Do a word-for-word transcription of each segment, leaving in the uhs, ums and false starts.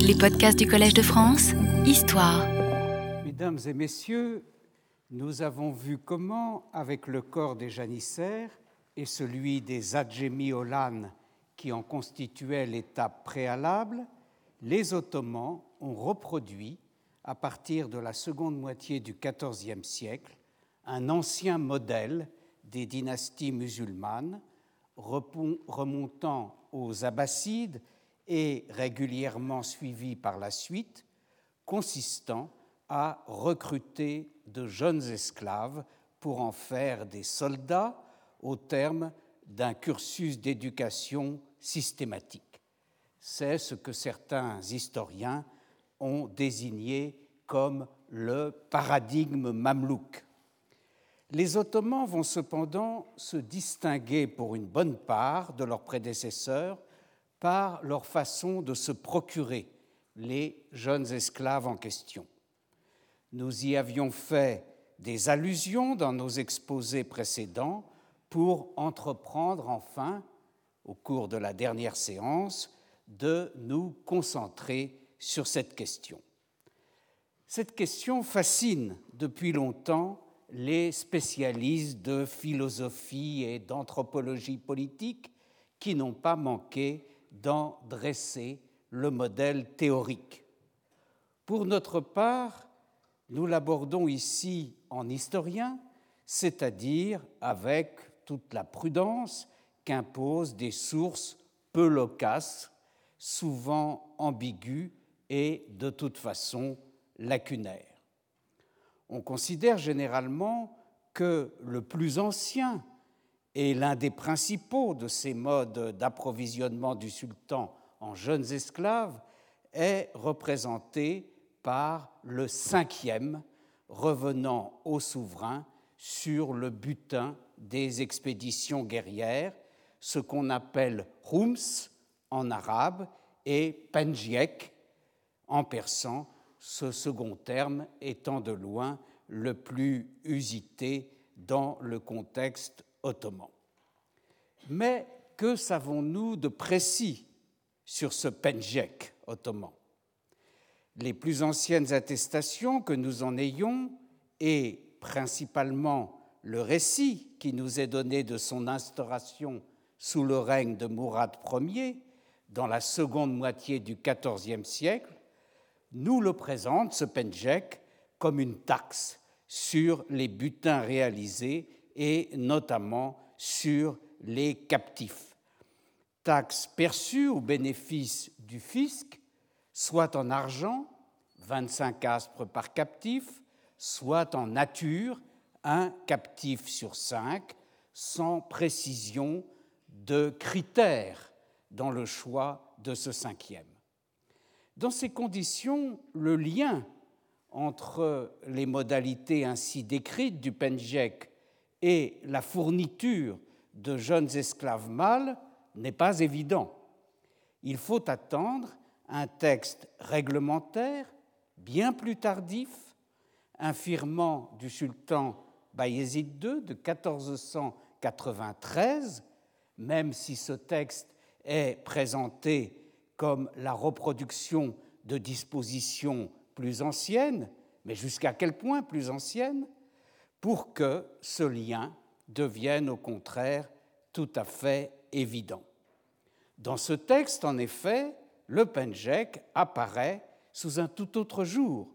Les podcasts du Collège de France, Histoire. Mesdames et messieurs, nous avons vu comment, avec le corps des janissaires et celui des acemi oğlan qui en constituaient l'étape préalable, les Ottomans ont reproduit, à partir de la seconde moitié du quatorzième siècle, un ancien modèle des dynasties musulmanes remontant aux abbassides et régulièrement suivi par la suite, consistant à recruter de jeunes esclaves pour en faire des soldats au terme d'un cursus d'éducation systématique. C'est ce que certains historiens ont désigné comme le paradigme mamelouk. Les Ottomans vont cependant se distinguer pour une bonne part de leurs prédécesseurs par leur façon de se procurer les jeunes esclaves en question. Nous y avions fait des allusions dans nos exposés précédents pour entreprendre enfin, au cours de la dernière séance, de nous concentrer sur cette question. Cette question fascine depuis longtemps les spécialistes de philosophie et d'anthropologie politique qui n'ont pas manqué d'en dresser le modèle théorique. Pour notre part, nous l'abordons ici en historien, c'est-à-dire avec toute la prudence qu'imposent des sources peu loquaces, souvent ambiguës et de toute façon lacunaires. On considère généralement que le plus ancien et l'un des principaux de ces modes d'approvisionnement du sultan en jeunes esclaves est représenté par le cinquième, revenant au souverain sur le butin des expéditions guerrières, ce qu'on appelle « Hums » en arabe et « penjik » en persan, ce second terme étant de loin le plus usité dans le contexte ottoman. Mais que savons-nous de précis sur ce penjik ottoman ? Les plus anciennes attestations que nous en ayons et principalement le récit qui nous est donné de son instauration sous le règne de Murad Ier dans la seconde moitié du quatorzième siècle, nous le présente, ce penjik, comme une taxe sur les butins réalisés et notamment sur les captifs. Taxe perçue au bénéfice du fisc, soit en argent, vingt-cinq aspres par captif, soit en nature, un captif sur cinq, sans précision de critères dans le choix de ce cinquième. Dans ces conditions, le lien entre les modalités ainsi décrites du penjik et la fourniture de jeunes esclaves mâles n'est pas évident. Il faut attendre un texte réglementaire bien plus tardif, un firman du sultan Bayezid deux de quatorze cent quatre-vingt-treize, même si ce texte est présenté comme la reproduction de dispositions plus anciennes, mais jusqu'à quel point plus anciennes, pour que ce lien devienne au contraire tout à fait évident. Dans ce texte, en effet, le penjik apparaît sous un tout autre jour,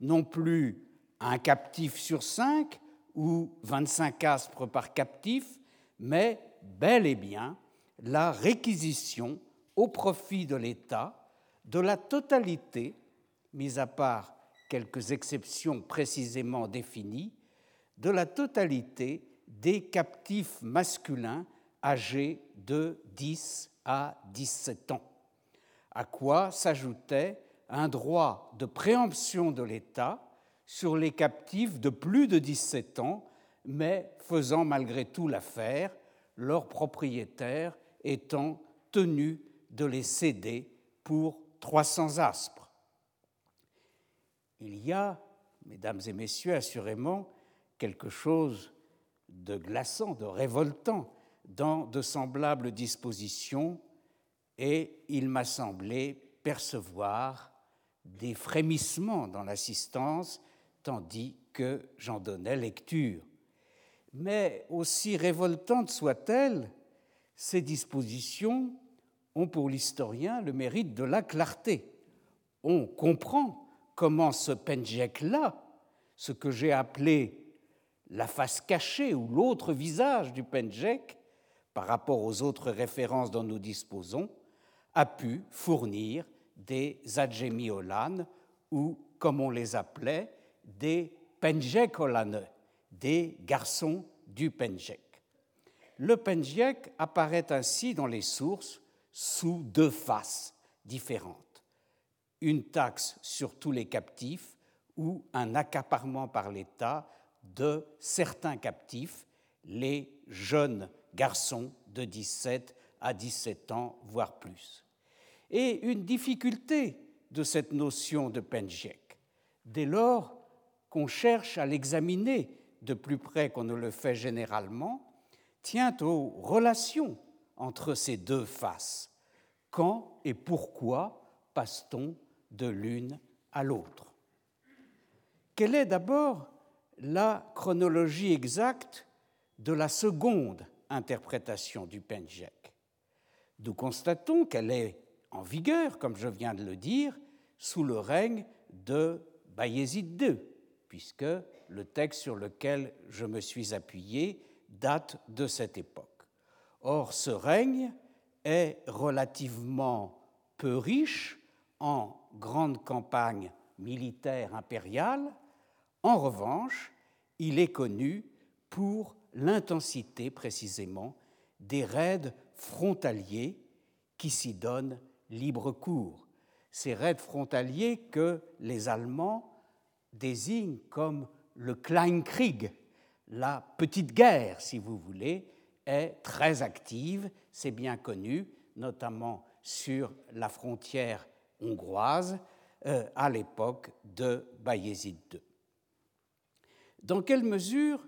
non plus un captif sur cinq ou vingt-cinq aspres par captif, mais bel et bien la réquisition au profit de l'État de la totalité, mis à part quelques exceptions précisément définies, de la totalité des captifs masculins âgés de dix à dix-sept ans. À quoi s'ajoutait un droit de préemption de l'État sur les captifs de plus de dix-sept ans, mais faisant malgré tout l'affaire, leurs propriétaires étant tenus de les céder pour trois cents aspres. Il y a, mesdames et messieurs, assurément, quelque chose de glaçant, de révoltant dans de semblables dispositions, et il m'a semblé percevoir des frémissements dans l'assistance, tandis que j'en donnais lecture. Mais aussi révoltantes soient-elles, ces dispositions ont pour l'historien le mérite de la clarté. On comprend comment ce penjek-là, ce que j'ai appelé la face cachée ou l'autre visage du penjek, par rapport aux autres références dont nous disposons, a pu fournir des acemi oğlan ou, comme on les appelait, des penjik oğlanı, des garçons du penjek. Le penjek apparaît ainsi dans les sources sous deux faces différentes, une taxe sur tous les captifs ou un accaparement par l'État de certains captifs, les jeunes garçons de dix-sept à dix-sept ans, voire plus. Et une difficulté de cette notion de penjek, dès lors qu'on cherche à l'examiner de plus près qu'on ne le fait généralement, tient aux relations entre ces deux faces. Quand et pourquoi passe-t-on de l'une à l'autre? Quelle est d'abord la chronologie exacte de la seconde interprétation du penjek? Nous constatons qu'elle est en vigueur, comme je viens de le dire, sous le règne de Bayezid deux, puisque le texte sur lequel je me suis appuyé date de cette époque. Or, ce règne est relativement peu riche en grandes campagnes militaires impériales. En revanche, il est connu pour l'intensité, précisément, des raids frontaliers qui s'y donnent libre cours. Ces raids frontaliers que les Allemands désignent comme le Kleinkrieg, la petite guerre, si vous voulez, est très active, c'est bien connu, notamment sur la frontière hongroise euh, à l'époque de Bayezid deux. Dans quelle mesure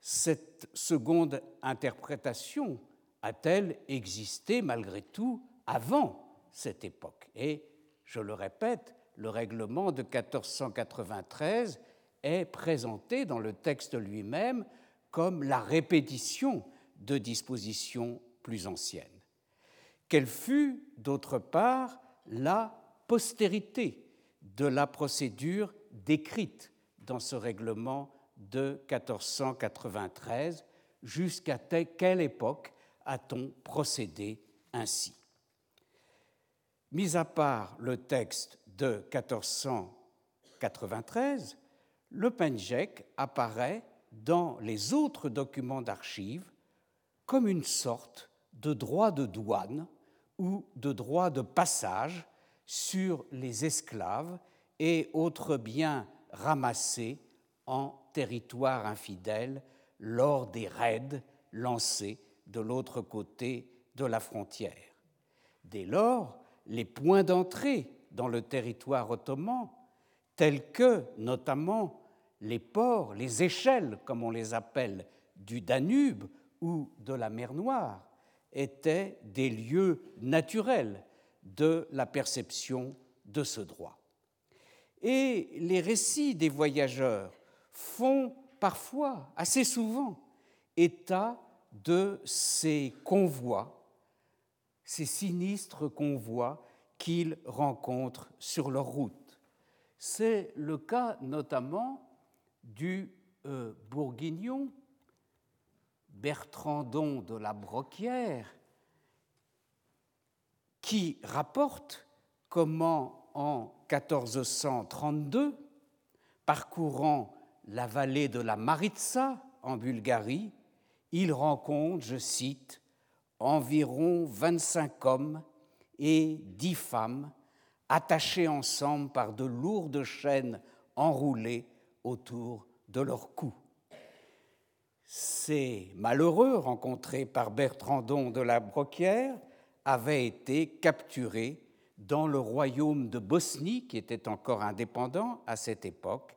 cette seconde interprétation a-t-elle existé malgré tout avant cette époque? Et, je le répète, le règlement de quatorze cent quatre-vingt-treize est présenté dans le texte lui-même comme la répétition de dispositions plus anciennes. Quelle fut, d'autre part, la postérité de la procédure décrite dans ce règlement de quatorze cent quatre-vingt-treize? Jusqu'à quelle époque a-t-on procédé ainsi? Mis à part le texte de quatorze cent quatre-vingt-treize, le penjek apparaît dans les autres documents d'archives comme une sorte de droit de douane ou de droit de passage sur les esclaves et autres biens ramassés en territoire infidèle lors des raids lancés de l'autre côté de la frontière. Dès lors, les points d'entrée dans le territoire ottoman, tels que, notamment, les ports, les échelles, comme on les appelle, du Danube, ou de la mer Noire, étaient des lieux naturels de la perception de ce droit. Et les récits des voyageurs font parfois, assez souvent, état de ces convois, ces sinistres convois qu'ils rencontrent sur leur route. C'est le cas notamment du euh, Bourguignon, Bertrandon de la Broquière, qui rapporte comment en quatorze cent trente-deux, parcourant la vallée de la Maritsa en Bulgarie, il rencontre, je cite, environ vingt-cinq hommes et dix femmes attachés ensemble par de lourdes chaînes enroulées autour de leur cou. Ces malheureux, rencontrés par Bertrandon de la Broquière, avaient été capturés dans le royaume de Bosnie, qui était encore indépendant à cette époque,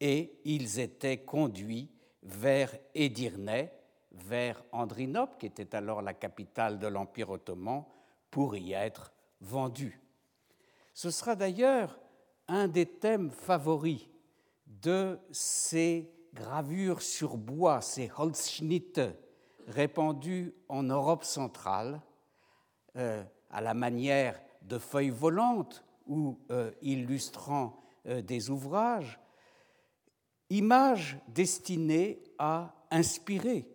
et ils étaient conduits vers Edirne, vers Andrinople, qui était alors la capitale de l'Empire ottoman, pour y être vendus. Ce sera d'ailleurs un des thèmes favoris de ces gravures sur bois, ces Holzschnitt, répandues en Europe centrale, euh, à la manière de feuilles volantes ou euh, illustrant euh, des ouvrages, images destinées à inspirer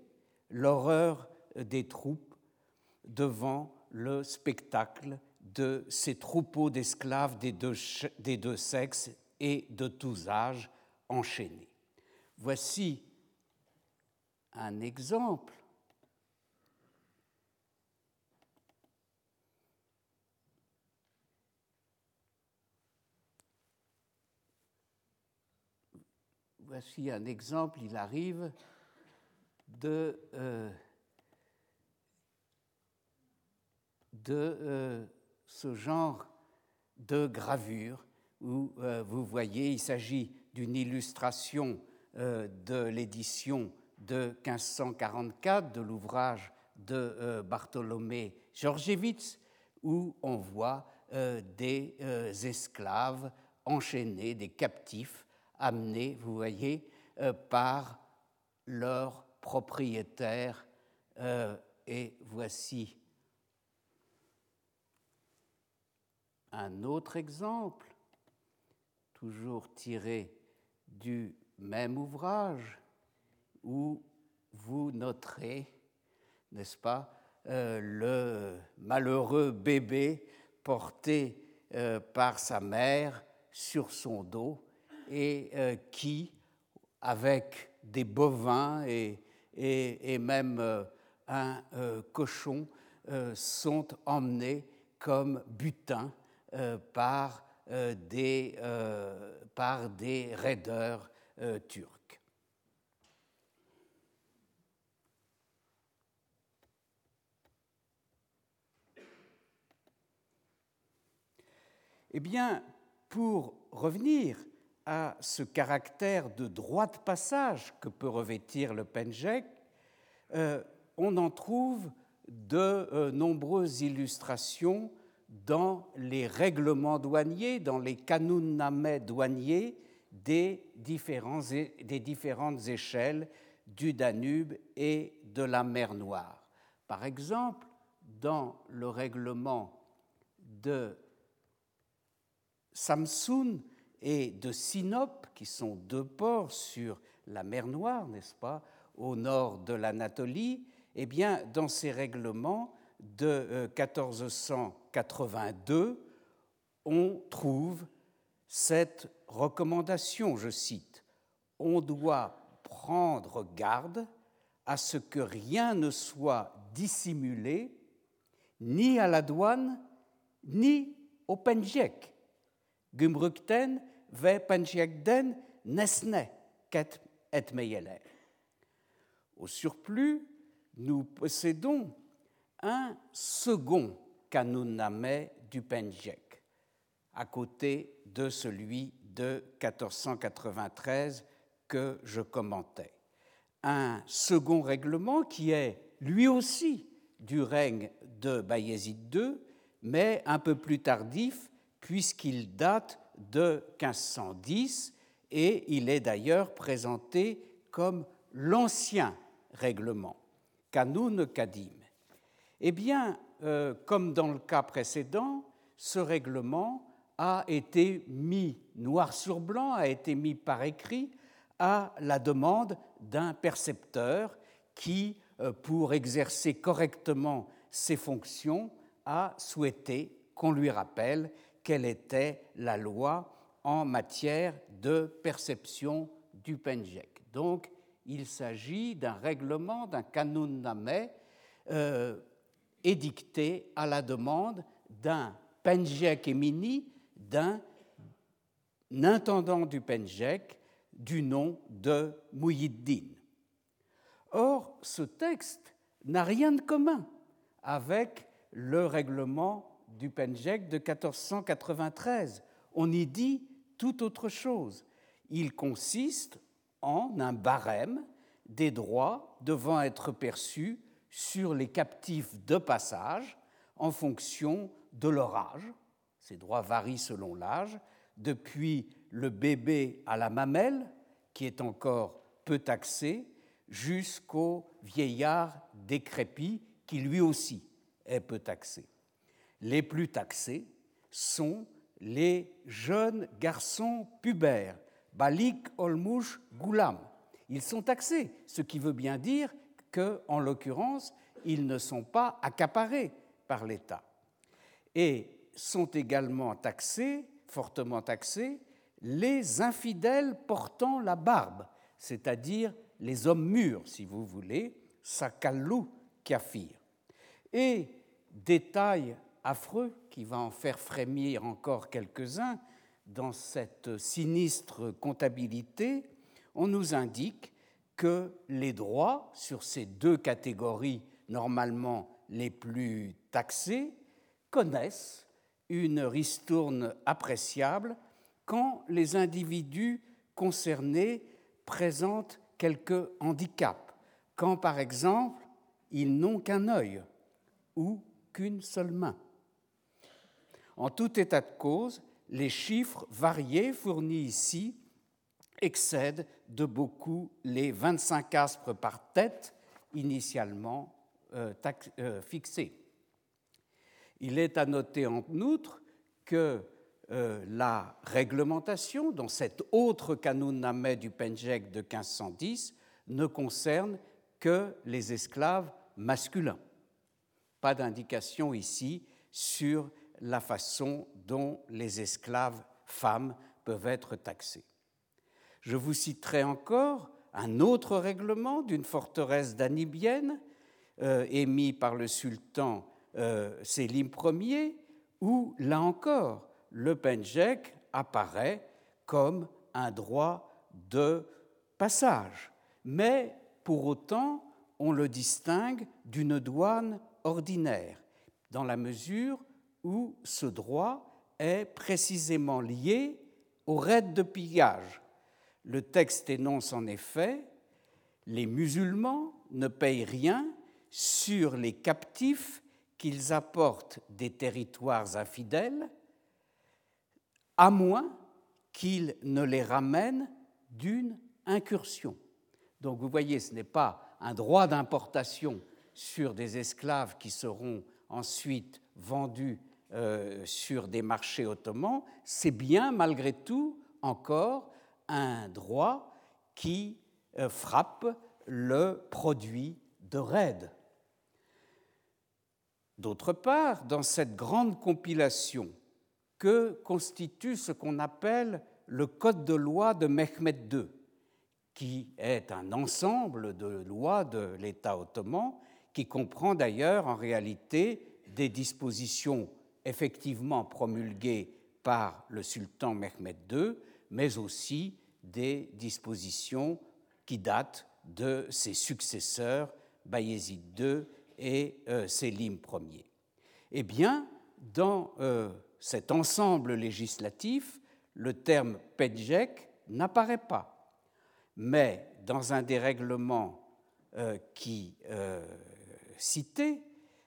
l'horreur des troupes devant le spectacle de ces troupeaux d'esclaves des deux, des deux sexes et de tous âges enchaînés. Voici un exemple Voici un exemple, il arrive, de, euh, de euh, ce genre de gravure où euh, vous voyez, il s'agit d'une illustration euh, de l'édition de quinze cent quarante-quatre de l'ouvrage de euh, Bartholomé Georgievitch, où on voit euh, des euh, esclaves enchaînés, des captifs, amenés, vous voyez, euh, par leur propriétaire. Euh, et voici un autre exemple, toujours tiré du même ouvrage, où vous noterez, n'est-ce pas, euh, le malheureux bébé porté euh, par sa mère sur son dos, et euh, qui, avec des bovins et, et, et même euh, un euh, cochon, euh, sont emmenés comme butin euh, par, euh, des, euh, par des raideurs euh, turcs. Eh bien, pour revenir à ce caractère de droit de passage que peut revêtir le penjik, euh, on en trouve de euh, nombreuses illustrations dans les règlements douaniers, dans les kanun-nameh douaniers des, différents, des différentes échelles du Danube et de la mer Noire. Par exemple, dans le règlement de Samsun et de Sinope, qui sont deux ports sur la mer Noire, n'est-ce pas, au nord de l'Anatolie, eh bien, dans ces règlements de quatorze cent quatre-vingt-deux, on trouve cette recommandation, je cite, « On doit prendre garde à ce que rien ne soit dissimulé, ni à la douane, ni au penjik. Gümrükten ve penjikten nesne ket etmeyeler. » Au surplus, nous possédons un second kanun-nameh du penjik, à côté de celui de quatorze cent quatre-vingt-treize que je commentais. Un second règlement qui est lui aussi du règne de Bayezid deux, mais un peu plus tardif, puisqu'il date de quinze cent dix et il est d'ailleurs présenté comme l'ancien règlement, Kanun Kadim. Eh bien, euh, comme dans le cas précédent, ce règlement a été mis noir sur blanc, a été mis par écrit à la demande d'un percepteur qui, euh, pour exercer correctement ses fonctions, a souhaité qu'on lui rappelle quelle était la loi en matière de perception du penjik. Donc, il s'agit d'un règlement, d'un kanun-nameh euh, édicté à la demande d'un penjik emini, d'un intendant du penjik du nom de Muhyiddin. Or, ce texte n'a rien de commun avec le règlement du penjik de quatorze cent quatre-vingt-treize. On y dit tout autre chose. Il consiste en un barème des droits devant être perçus sur les captifs de passage en fonction de leur âge, Ces droits varient selon l'âge, depuis le bébé à la mamelle, qui est encore peu taxé, jusqu'au vieillard décrépit, qui lui aussi est peu taxé. Les plus taxés sont les jeunes garçons pubères, balik, olmouche, goulam. Ils sont taxés, ce qui veut bien dire qu'en l'occurrence, ils ne sont pas accaparés par l'État. Et sont également taxés, fortement taxés, les infidèles portant la barbe, c'est-à-dire les hommes mûrs, si vous voulez, sakallou kafir. Et détail affreux qui va en faire frémir encore quelques-uns dans cette sinistre comptabilité, on nous indique que les droits sur ces deux catégories normalement les plus taxées connaissent une ristourne appréciable quand les individus concernés présentent quelques handicaps, quand par exemple ils n'ont qu'un œil ou qu'une seule main. En tout état de cause, les chiffres variés fournis ici excèdent de beaucoup les vingt-cinq aspres par tête initialement euh, tax, euh, fixés. Il est à noter en outre que euh, la réglementation dans cet autre kanun-nameh du penjek de quinze cent dix ne concerne que les esclaves masculins. Pas d'indication ici sur la façon dont les esclaves femmes peuvent être taxées. Je vous citerai encore un autre règlement d'une forteresse danibienne euh, émis par le sultan euh, Selim Ier, où, là encore, le penjek apparaît comme un droit de passage. Mais, pour autant, on le distingue d'une douane ordinaire, dans la mesure où ce droit est précisément lié aux raids de pillage. Le texte énonce en effet « Les musulmans ne payent rien sur les captifs qu'ils apportent des territoires infidèles, à moins qu'ils ne les ramènent d'une incursion. » Donc vous voyez, ce n'est pas un droit d'importation sur des esclaves qui seront ensuite vendus Euh, sur des marchés ottomans, c'est bien, malgré tout, encore un droit qui euh, frappe le produit de raids. D'autre part, dans cette grande compilation que constitue ce qu'on appelle le Code de loi de Mehmed deux, qui est un ensemble de lois de l'État ottoman, qui comprend d'ailleurs en réalité des dispositions effectivement promulguée par le sultan Mehmed deux, mais aussi des dispositions qui datent de ses successeurs, Bayezid deux et euh, Selim Ier. Eh bien, dans euh, cet ensemble législatif, le terme penjek n'apparaît pas, mais dans un des règlements euh, qui euh, cité,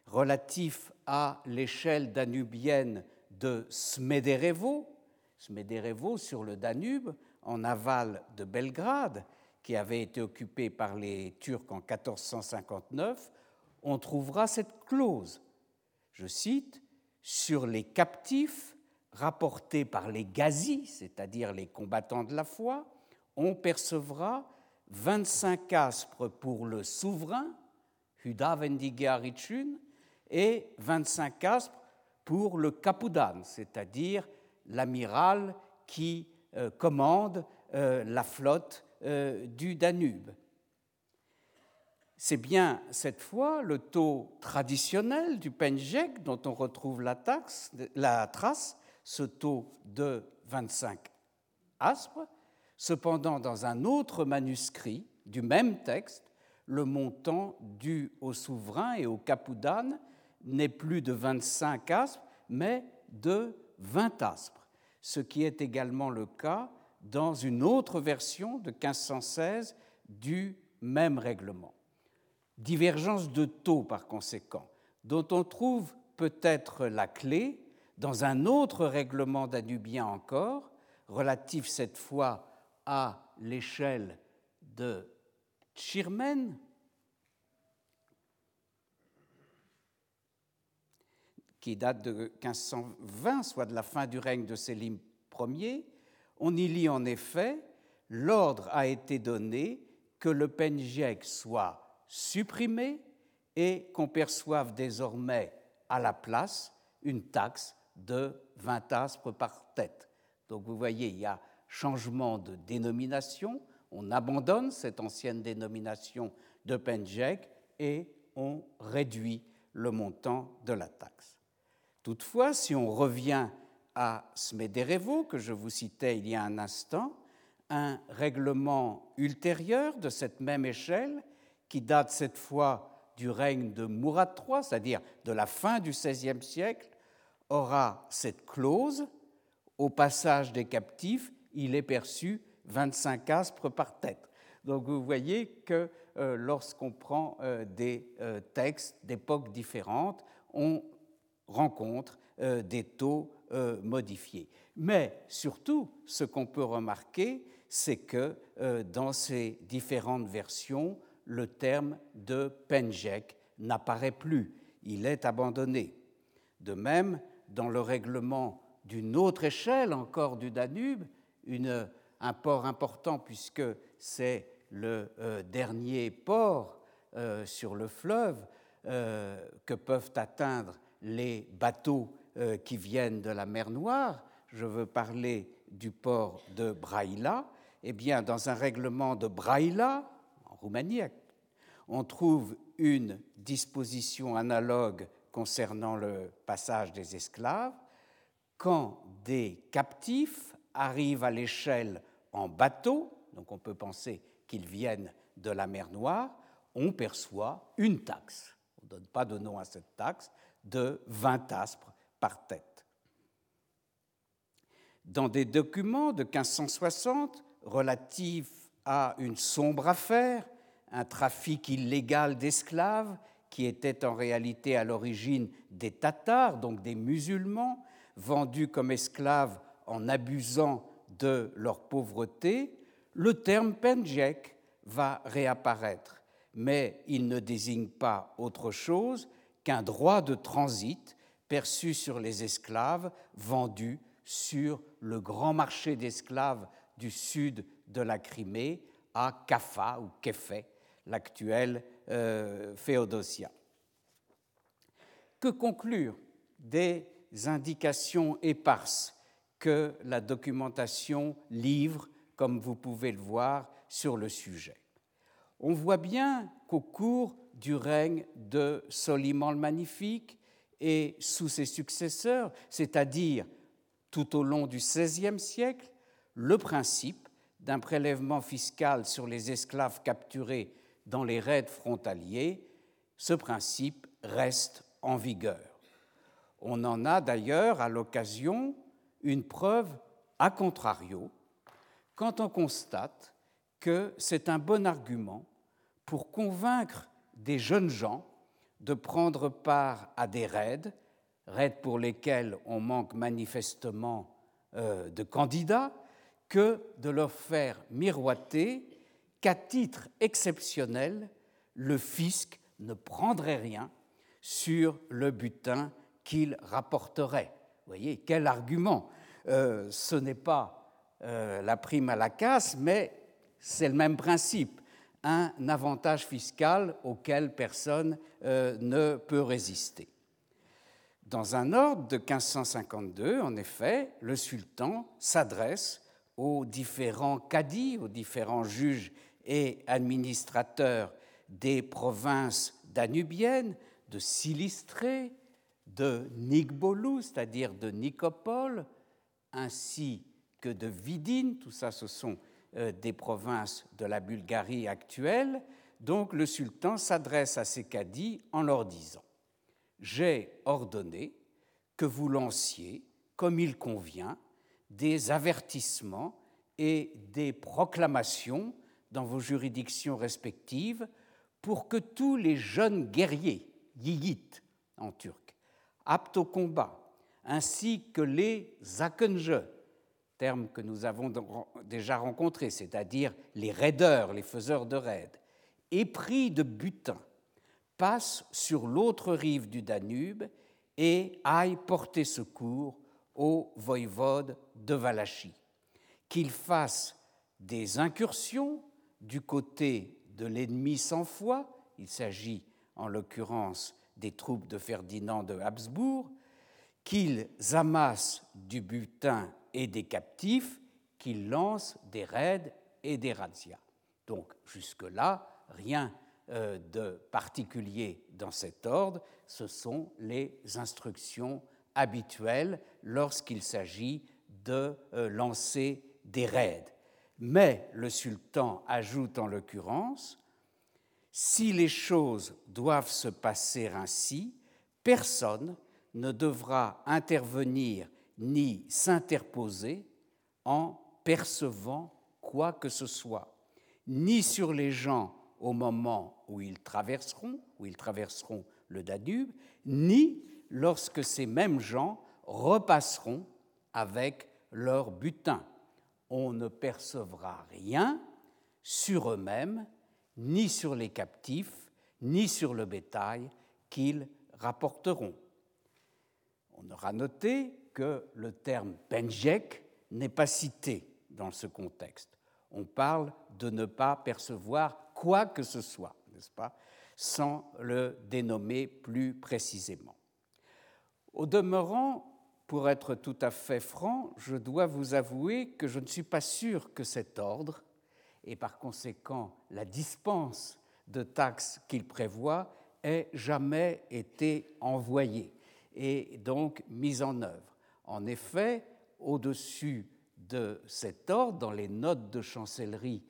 relatif à l'échelle danubienne de Smederevo, Smederevo sur le Danube, en aval de Belgrade, qui avait été occupée par les Turcs en quatorze cent cinquante-neuf, on trouvera cette clause, je cite, « Sur les captifs rapportés par les gazis, c'est-à-dire les combattants de la foi, on percevra vingt-cinq aspres pour le souverain, Huda Vendige Aritchun, et vingt-cinq aspres pour le Kapoudan, c'est-à-dire l'amiral qui euh, commande euh, la flotte euh, du Danube. C'est bien cette fois le taux traditionnel du penjek dont on retrouve la, taxe, la trace, ce taux de vingt-cinq aspres. Cependant, dans un autre manuscrit du même texte, le montant dû au souverain et au Kapoudan n'est plus de vingt-cinq aspres, mais de vingt aspres, ce qui est également le cas dans une autre version de quinze cent seize du même règlement. Divergence de taux, par conséquent, dont on trouve peut-être la clé dans un autre règlement danubien encore, relatif cette fois à l'échelle de Tchirmen, qui date de quinze cent vingt, soit de la fin du règne de Selim Ier, on y lit en effet « L'ordre a été donné que le penjik soit supprimé et qu'on perçoive désormais à la place une taxe de vingt tasses par tête. » Donc vous voyez, il y a changement de dénomination, on abandonne cette ancienne dénomination de penjik et on réduit le montant de la taxe. Toutefois, si on revient à Smederevo, que je vous citais il y a un instant, un règlement ultérieur de cette même échelle, qui date cette fois du règne de Murad trois, c'est-à-dire de la fin du seizième siècle, aura cette clause « Au passage des captifs, il est perçu vingt-cinq aspres par tête ». Donc vous voyez que euh, lorsqu'on prend euh, des euh, textes d'époques différentes, on rencontre euh, des taux euh, modifiés. Mais surtout, ce qu'on peut remarquer, c'est que euh, dans ces différentes versions, le terme de penjik n'apparaît plus, il est abandonné. De même, dans le règlement d'une autre échelle encore du Danube, une, un port important puisque c'est le euh, dernier port euh, sur le fleuve euh, que peuvent atteindre les bateaux euh, qui viennent de la mer Noire, je veux parler du port de Braila, eh bien, dans un règlement de Braila, en Roumanie, on trouve une disposition analogue concernant le passage des esclaves. Quand des captifs arrivent à l'échelle en bateau, donc on peut penser qu'ils viennent de la mer Noire, on perçoit une taxe, on ne donne pas de nom à cette taxe, de vingt aspres par tête. Dans des documents de quinze cent soixante relatifs à une sombre affaire, un trafic illégal d'esclaves qui était en réalité à l'origine des Tatars, donc des musulmans, vendus comme esclaves en abusant de leur pauvreté, le terme penjik va réapparaître, mais il ne désigne pas autre chose qu'un droit de transit perçu sur les esclaves vendus sur le grand marché d'esclaves du sud de la Crimée à Kaffa ou Kefé, l'actuelle euh, Féodosia. Que conclure des indications éparses que la documentation livre, comme vous pouvez le voir, sur le sujet? On voit bien qu'au cours du règne de Soliman le Magnifique et sous ses successeurs, c'est-à-dire tout au long du seizième siècle, le principe d'un prélèvement fiscal sur les esclaves capturés dans les raids frontaliers, ce principe reste en vigueur. On en a d'ailleurs à l'occasion une preuve a contrario quand on constate que c'est un bon argument pour convaincre des jeunes gens de prendre part à des raids, raids pour lesquels on manque manifestement euh, de candidats, que de leur faire miroiter qu'à titre exceptionnel, le fisc ne prendrait rien sur le butin qu'il rapporterait. Vous voyez, quel argument euh, ce n'est pas euh, la prime à la casse, mais c'est le même principe. Un avantage fiscal auquel personne euh, ne peut résister. Dans un ordre de quinze cent cinquante-deux, en effet, le sultan s'adresse aux différents cadis, aux différents juges et administrateurs des provinces danubiennes, de Silistrée, de Nikbolou, c'est-à-dire de Nicopole, ainsi que de Vidine, tout ça ce sont des provinces de la Bulgarie actuelle, donc le sultan s'adresse à ces cadis en leur disant « J'ai ordonné que vous lanciez, comme il convient, des avertissements et des proclamations dans vos juridictions respectives pour que tous les jeunes guerriers, yigites en turc, aptes au combat, ainsi que les Akıncı, terme que nous avons déjà rencontré, c'est-à-dire les raideurs, les faiseurs de raids, épris de butin, passent sur l'autre rive du Danube et aillent porter secours au voïvode de Valachie, qu'ils fassent des incursions du côté de l'ennemi sans foi, il s'agit en l'occurrence des troupes de Ferdinand de Habsbourg, qu'ils amassent du butin et des captifs, qu'ils lancent des raids et des razzias. Donc jusque-là, rien euh, de particulier dans cet ordre, ce sont les instructions habituelles lorsqu'il s'agit de euh, lancer des raids. Mais le sultan ajoute en l'occurrence « Si les choses doivent se passer ainsi, personne ne devra intervenir ni s'interposer en percevant quoi que ce soit, ni sur les gens au moment où ils traverseront, où ils traverseront le Danube, ni lorsque ces mêmes gens repasseront avec leur butin. On ne percevra rien sur eux-mêmes, ni sur les captifs, ni sur le bétail qu'ils rapporteront. » On aura noté que le terme « penjek » n'est pas cité dans ce contexte. On parle de ne pas percevoir quoi que ce soit, n'est-ce pas, sans le dénommer plus précisément. Au demeurant, pour être tout à fait franc, je dois vous avouer que je ne suis pas sûr que cet ordre, et par conséquent la dispense de taxes qu'il prévoit, ait jamais été envoyée et donc mise en œuvre. En effet, au-dessus de cet ordre, dans les notes de chancellerie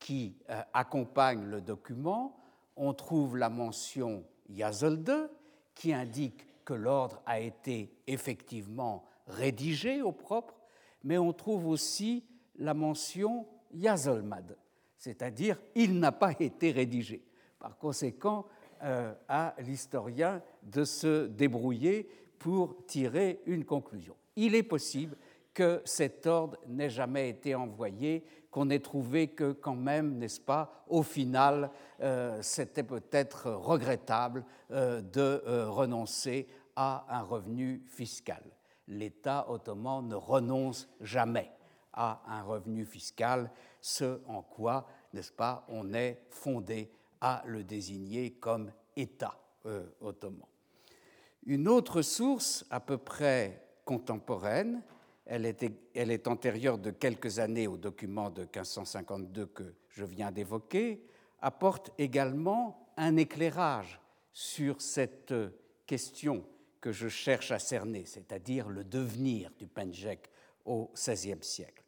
qui euh, accompagnent le document, on trouve la mention Yazıldı, qui indique que l'ordre a été effectivement rédigé au propre, mais on trouve aussi la mention yazılmadı, c'est-à-dire il n'a pas été rédigé. Par conséquent, euh, à l'historien de se débrouiller pour tirer une conclusion. Il est possible que cet ordre n'ait jamais été envoyé, qu'on ait trouvé que quand même, n'est-ce pas, au final, euh, c'était peut-être regrettable euh, de euh, renoncer à un revenu fiscal. L'État ottoman ne renonce jamais à un revenu fiscal, ce en quoi, n'est-ce pas, on est fondé à le désigner comme État euh, ottoman. Une autre source à peu près contemporaine, elle est, elle est antérieure de quelques années au document de quinze cent cinquante-deux que je viens d'évoquer, apporte également un éclairage sur cette question que je cherche à cerner, c'est-à-dire le devenir du penjek au seizième siècle.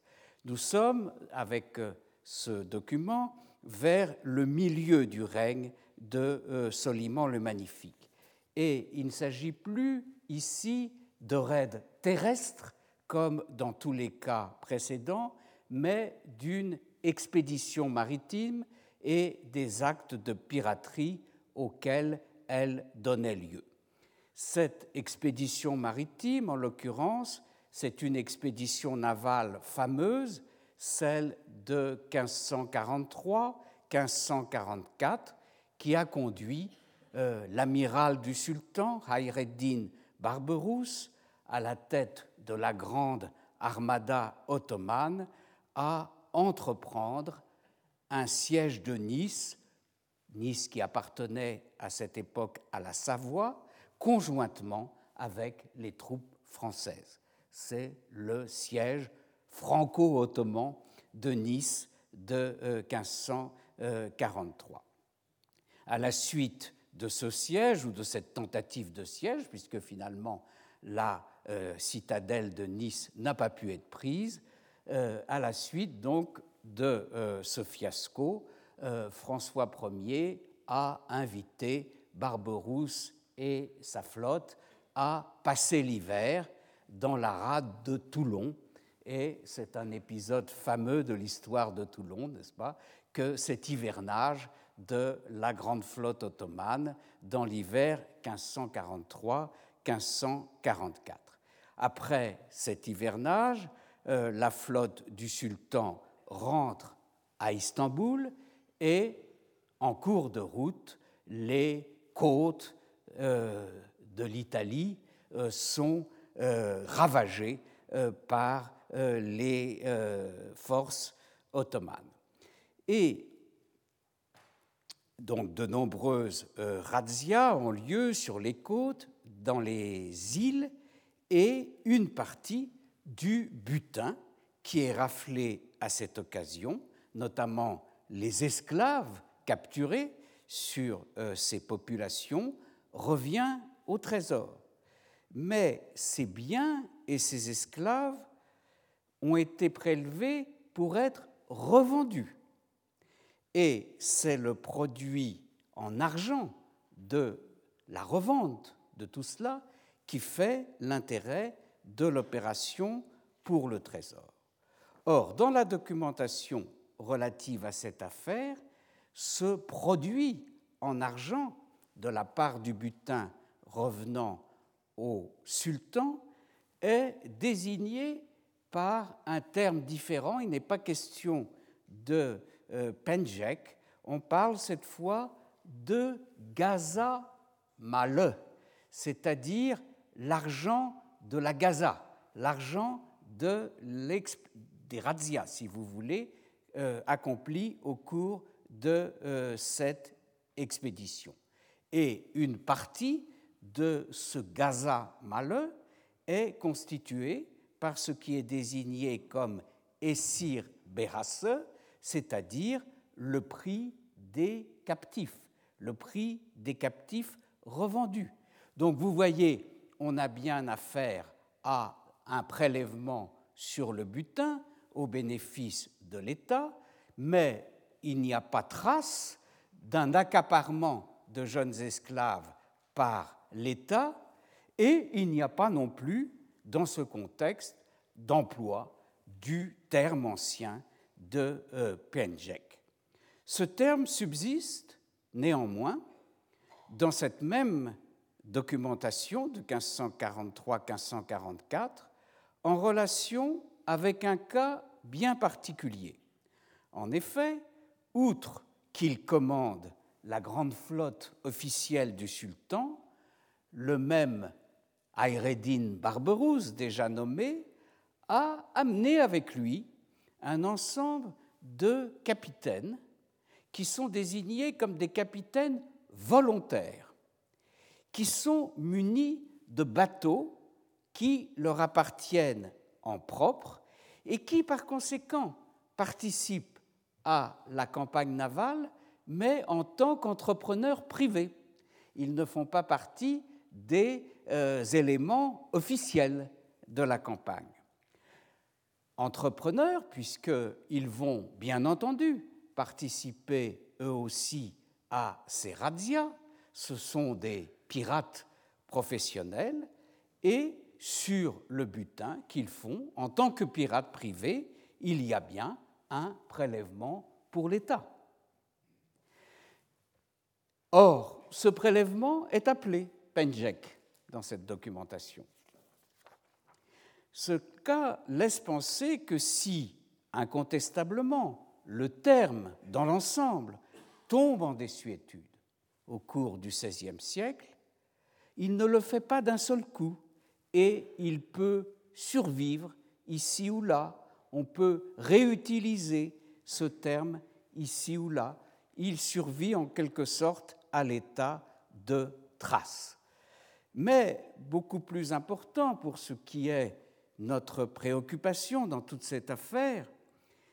Nous sommes, avec ce document, vers le milieu du règne de Soliman le Magnifique. Et il ne s'agit plus ici de raids terrestres, comme dans tous les cas précédents, mais d'une expédition maritime et des actes de piraterie auxquels elle donnait lieu. Cette expédition maritime, en l'occurrence, c'est une expédition navale fameuse, celle de quinze cent quarante-trois à quinze cent quarante-quatre, qui a conduit euh, l'amiral du sultan, Hayreddin Barberousse, à la tête de la grande armada ottomane, à entreprendre un siège de Nice, Nice qui appartenait à cette époque à la Savoie, conjointement avec les troupes françaises. C'est le siège franco-ottoman de Nice de quinze cent quarante-trois. À la suite de ce siège, ou de cette tentative de siège, puisque finalement la euh, citadelle de Nice n'a pas pu être prise, euh, à la suite donc de euh, ce fiasco, euh, François Ier a invité Barberousse et sa flotte à passer l'hiver dans la rade de Toulon, et c'est un épisode fameux de l'histoire de Toulon, n'est-ce pas, que cet hivernage de la grande flotte ottomane dans l'hiver quinze cent quarante-trois à quinze cent quarante-quatre. Après cet hivernage, euh, la flotte du sultan rentre à Istanbul et, en cours de route, les côtes euh, de l'Italie euh, sont euh, ravagées euh, par euh, les euh, forces ottomanes. Et donc de nombreuses euh, razzias ont lieu sur les côtes, dans les îles, et une partie du butin qui est raflé à cette occasion, notamment les esclaves capturés sur euh, ces populations, revient au trésor. Mais ces biens et ces esclaves ont été prélevés pour être revendus. Et c'est le produit en argent de la revente de tout cela qui fait l'intérêt de l'opération pour le trésor. Or, dans la documentation relative à cette affaire, ce produit en argent de la part du butin revenant au sultan est désigné par un terme différent. Il n'est pas question de euh, penjik, on parle cette fois de Gaza Male, c'est-à-dire l'argent de la Gaza, l'argent de des razzias, si vous voulez, euh, accompli au cours de euh, cette expédition. Et une partie de ce Gaza Male est constituée par ce qui est désigné comme Essir Berasse, c'est-à-dire le prix des captifs, le prix des captifs revendus. Donc vous voyez, on a bien affaire à un prélèvement sur le butin au bénéfice de l'État, mais il n'y a pas trace d'un accaparement de jeunes esclaves par l'État et il n'y a pas non plus, dans ce contexte, d'emploi du terme ancien de euh, penjik. Ce terme subsiste néanmoins dans cette même documentation de quinze cent quarante-trois à quinze cent quarante-quatre en relation avec un cas bien particulier. En effet, outre qu'il commande la grande flotte officielle du sultan, le même Hayreddin Barberousse, déjà nommé, a amené avec lui un ensemble de capitaines qui sont désignés comme des capitaines volontaires, qui sont munis de bateaux qui leur appartiennent en propre et qui, par conséquent, participent à la campagne navale, mais en tant qu'entrepreneurs privés. Ils ne font pas partie des euh, éléments officiels de la campagne. Entrepreneurs, puisqu'ils vont, bien entendu, participer eux aussi à ces razzias, ce sont des pirates professionnels, et sur le butin qu'ils font, en tant que pirates privés, il y a bien un prélèvement pour l'État. Or, ce prélèvement est appelé penjik dans cette documentation. Ce cas laisse penser que si, incontestablement, le terme, dans l'ensemble, tombe en désuétude au cours du seizième siècle, il ne le fait pas d'un seul coup et il peut survivre ici ou là. On peut réutiliser ce terme ici ou là. Il survit en quelque sorte à l'état de trace. Mais beaucoup plus important pour ce qui est notre préoccupation dans toute cette affaire,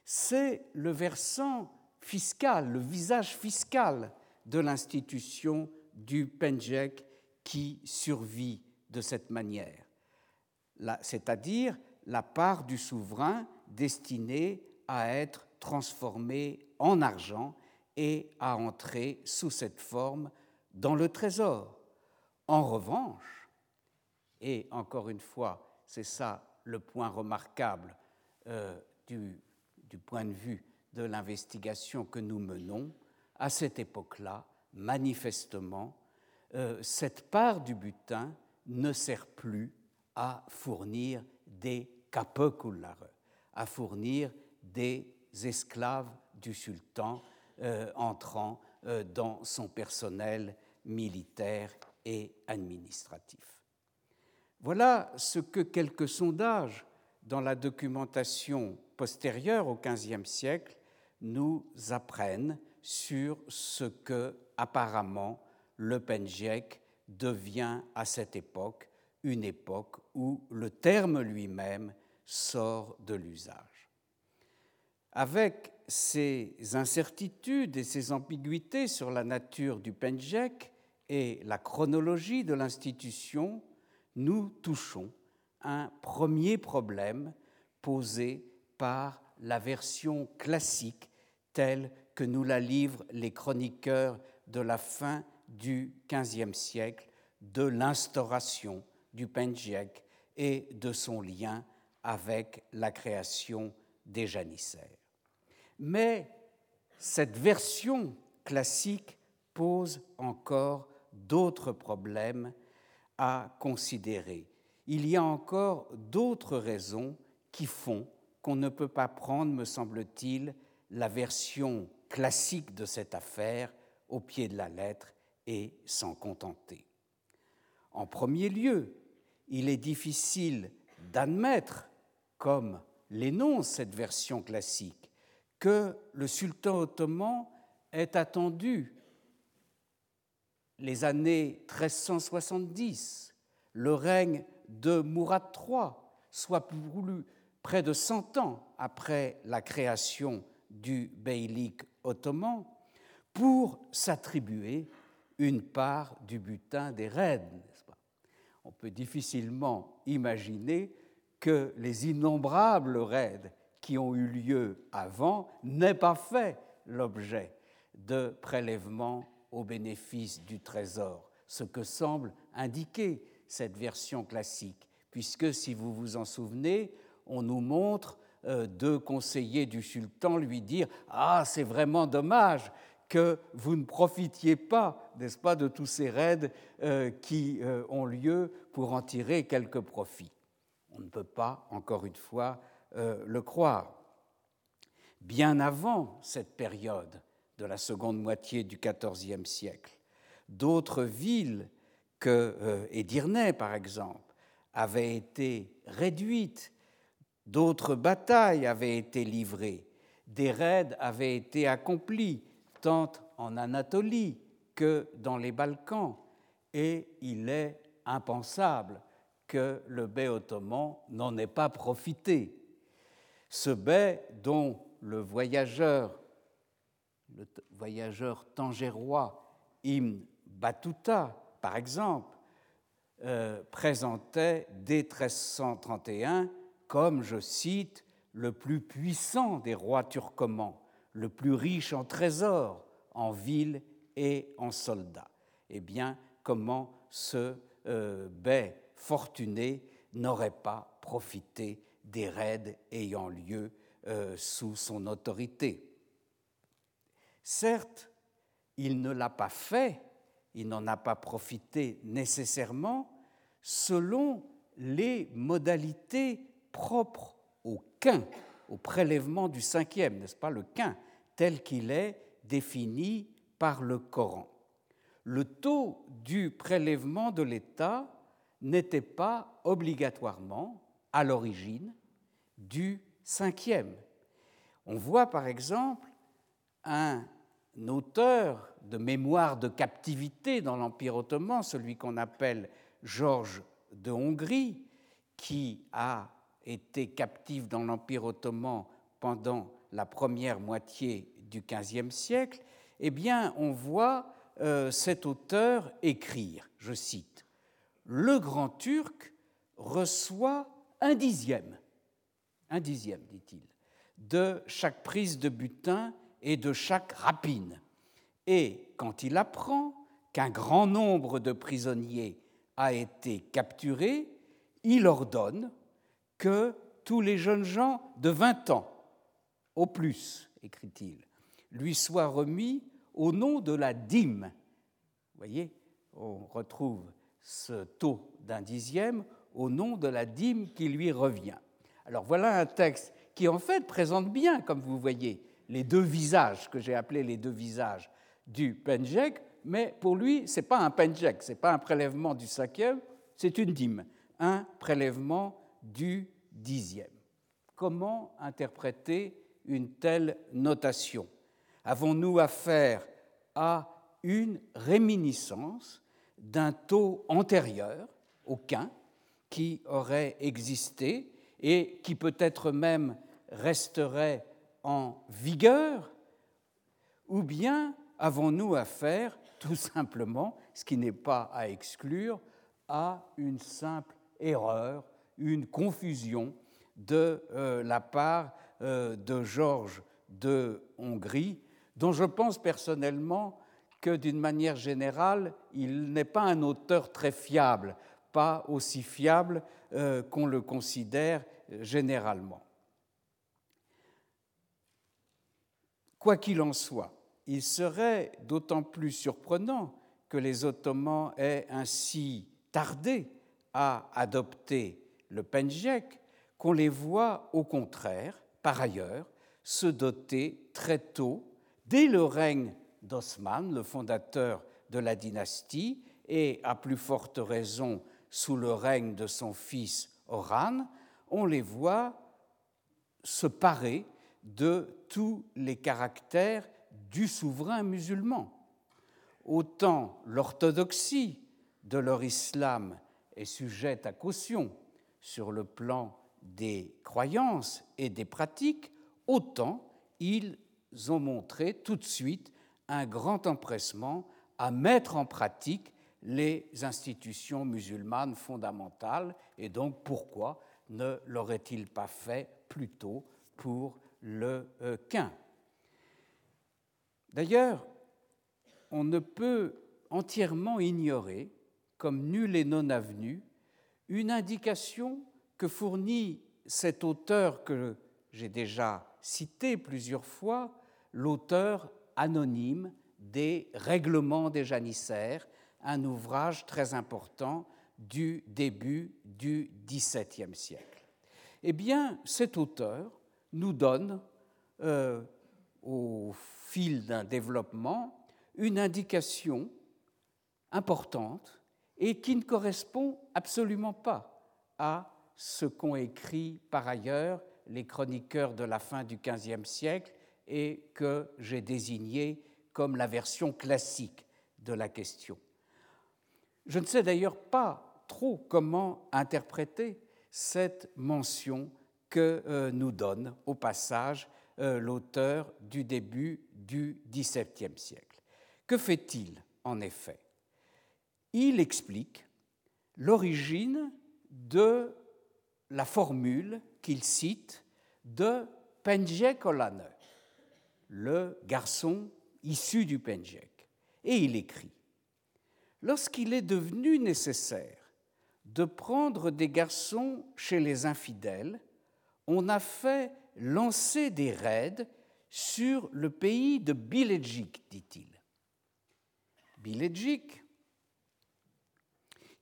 c'est le versant fiscal, le visage fiscal de l'institution du penjik qui survit de cette manière, c'est-à-dire la part du souverain destinée à être transformée en argent et à entrer sous cette forme dans le trésor. En revanche, et encore une fois, c'est ça le point remarquable euh, du, du point de vue de l'investigation que nous menons. À cette époque-là, manifestement, euh, cette part du butin ne sert plus à fournir des kapökullare, à fournir des esclaves du sultan euh, entrant euh, dans son personnel militaire et administratif. Voilà ce que quelques sondages dans la documentation postérieure au quinzième siècle nous apprennent sur ce que, apparemment, le penjik devient à cette époque, une époque où le terme lui-même sort de l'usage. Avec ces incertitudes et ces ambiguïtés sur la nature du penjik et la chronologie de l'institution, nous touchons un premier problème posé par la version classique telle que nous la livrent les chroniqueurs de la fin du quinzième siècle de l'instauration du penjik et de son lien avec la création des janissaires. Mais cette version classique pose encore d'autres problèmes à considérer. Il y a encore d'autres raisons qui font qu'on ne peut pas prendre, me semble-t-il, la version classique de cette affaire au pied de la lettre et s'en contenter. En premier lieu, il est difficile d'admettre, comme l'énonce cette version classique, que le sultan ottoman est attendu les années mille trois cent soixante-dix, le règne de Murad trois, soit plus, près de cent ans après la création du Beylik ottoman, pour s'attribuer une part du butin des reines, n'est-ce pas ? On peut difficilement imaginer que les innombrables raids qui ont eu lieu avant n'aient pas fait l'objet de prélèvements au bénéfice du trésor, ce que semble indiquer cette version classique, puisque, si vous vous en souvenez, on nous montre euh, deux conseillers du sultan lui dire « Ah, c'est vraiment dommage !» que vous ne profitiez pas, n'est-ce pas, de tous ces raids euh, qui euh, ont lieu pour en tirer quelques profits. On ne peut pas, encore une fois, euh, le croire. Bien avant cette période de la seconde moitié du quatorzième siècle, d'autres villes que euh, Edirne, par exemple, avaient été réduites, d'autres batailles avaient été livrées, des raids avaient été accomplis, tant en Anatolie que dans les Balkans, et il est impensable que le bey ottoman n'en ait pas profité. Ce bey dont le voyageur, le voyageur tangérois Ibn Battuta, par exemple, euh, présentait dès mille trois cent trente et un comme, je cite, le plus puissant des rois turcomans, le plus riche en trésors, en villes et en soldats. Eh bien, comment ce euh, bey fortuné n'aurait pas profité des raids ayant lieu euh, sous son autorité? Certes, il ne l'a pas fait, il n'en a pas profité nécessairement selon les modalités propres au quin, au prélèvement du cinquième, n'est-ce pas, le quin, tel qu'il est défini par le Coran. Le taux du prélèvement de l'État n'était pas obligatoirement, à l'origine, du cinquième. On voit par exemple un auteur de mémoire de captivité dans l'Empire ottoman, celui qu'on appelle Georges de Hongrie, qui a était captif dans l'Empire ottoman pendant la première moitié du quinzième siècle, eh bien, on voit euh, cet auteur écrire, je cite, « Le grand Turc reçoit un dixième, un dixième, dit-il, de chaque prise de butin et de chaque rapine. Et quand il apprend qu'un grand nombre de prisonniers a été capturé, il ordonne que tous les jeunes gens de vingt ans, au plus, écrit-il, lui soient remis au nom de la dîme. » Vous voyez, on retrouve ce taux d'un dixième au nom de la dîme qui lui revient. Alors voilà un texte qui en fait présente bien, comme vous voyez, les deux visages, que j'ai appelés les deux visages du penjek, mais pour lui, ce n'est pas un penjek, ce n'est pas un prélèvement du cinquième, c'est une dîme, un prélèvement du dixième. Comment interpréter une telle notation ? Avons-nous affaire à une réminiscence d'un taux antérieur au quin qui aurait existé et qui peut-être même resterait en vigueur, ou bien avons-nous affaire tout simplement, ce qui n'est pas à exclure, à une simple erreur, une confusion de euh, la part euh, de Georges de Hongrie, dont je pense personnellement que d'une manière générale, il n'est pas un auteur très fiable, pas aussi fiable euh, qu'on le considère généralement. Quoi qu'il en soit, il serait d'autant plus surprenant que les Ottomans aient ainsi tardé à adopter le penjek qu'on les voit au contraire, par ailleurs, se doter très tôt, dès le règne d'Osman, le fondateur de la dynastie, et à plus forte raison sous le règne de son fils Orhan, on les voit se parer de tous les caractères du souverain musulman. Autant l'orthodoxie de leur islam est sujette à caution sur le plan des croyances et des pratiques, autant ils ont montré tout de suite un grand empressement à mettre en pratique les institutions musulmanes fondamentales, et donc pourquoi ne l'aurait-il pas fait plus tôt pour le quin. D'ailleurs, on ne peut entièrement ignorer, comme nul et non avenu, une indication que fournit cet auteur que j'ai déjà cité plusieurs fois, l'auteur anonyme des Règlements des janissaires, un ouvrage très important du début du XVIIe siècle. Eh bien, cet auteur nous donne, euh, au fil d'un développement, une indication importante et qui ne correspond absolument pas à ce qu'ont écrit par ailleurs les chroniqueurs de la fin du quinzième siècle et que j'ai désigné comme la version classique de la question. Je ne sais d'ailleurs pas trop comment interpréter cette mention que euh, nous donne au passage euh, l'auteur du début du XVIIe siècle. Que fait-il en effet ? Il explique l'origine de la formule qu'il cite de penjik oğlanı, le garçon issu du penjek, et il écrit « Lorsqu'il est devenu nécessaire de prendre des garçons chez les infidèles, on a fait lancer des raids sur le pays de Bilecik, dit-il. Bilecik,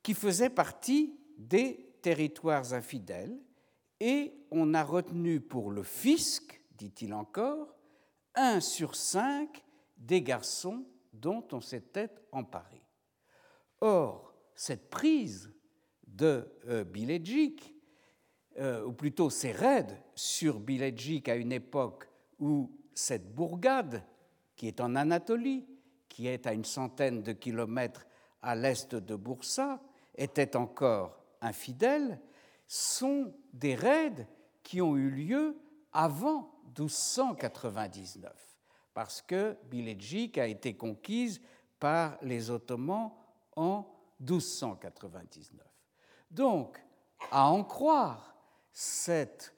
qui faisait partie des territoires infidèles, et on a retenu pour le fisc, dit-il encore, un sur cinq des garçons dont on s'était emparé. Or, cette prise de euh, Bilecik, euh, ou plutôt ces raids sur Bilecik à une époque où cette bourgade, qui est en Anatolie, qui est à une centaine de kilomètres à l'est de Bursa, était encore infidèle, sont des raids qui ont eu lieu avant douze cent quatre-vingt-dix-neuf, parce que Bilecik a été conquise par les Ottomans en douze cent quatre-vingt-dix-neuf. Donc, à en croire cette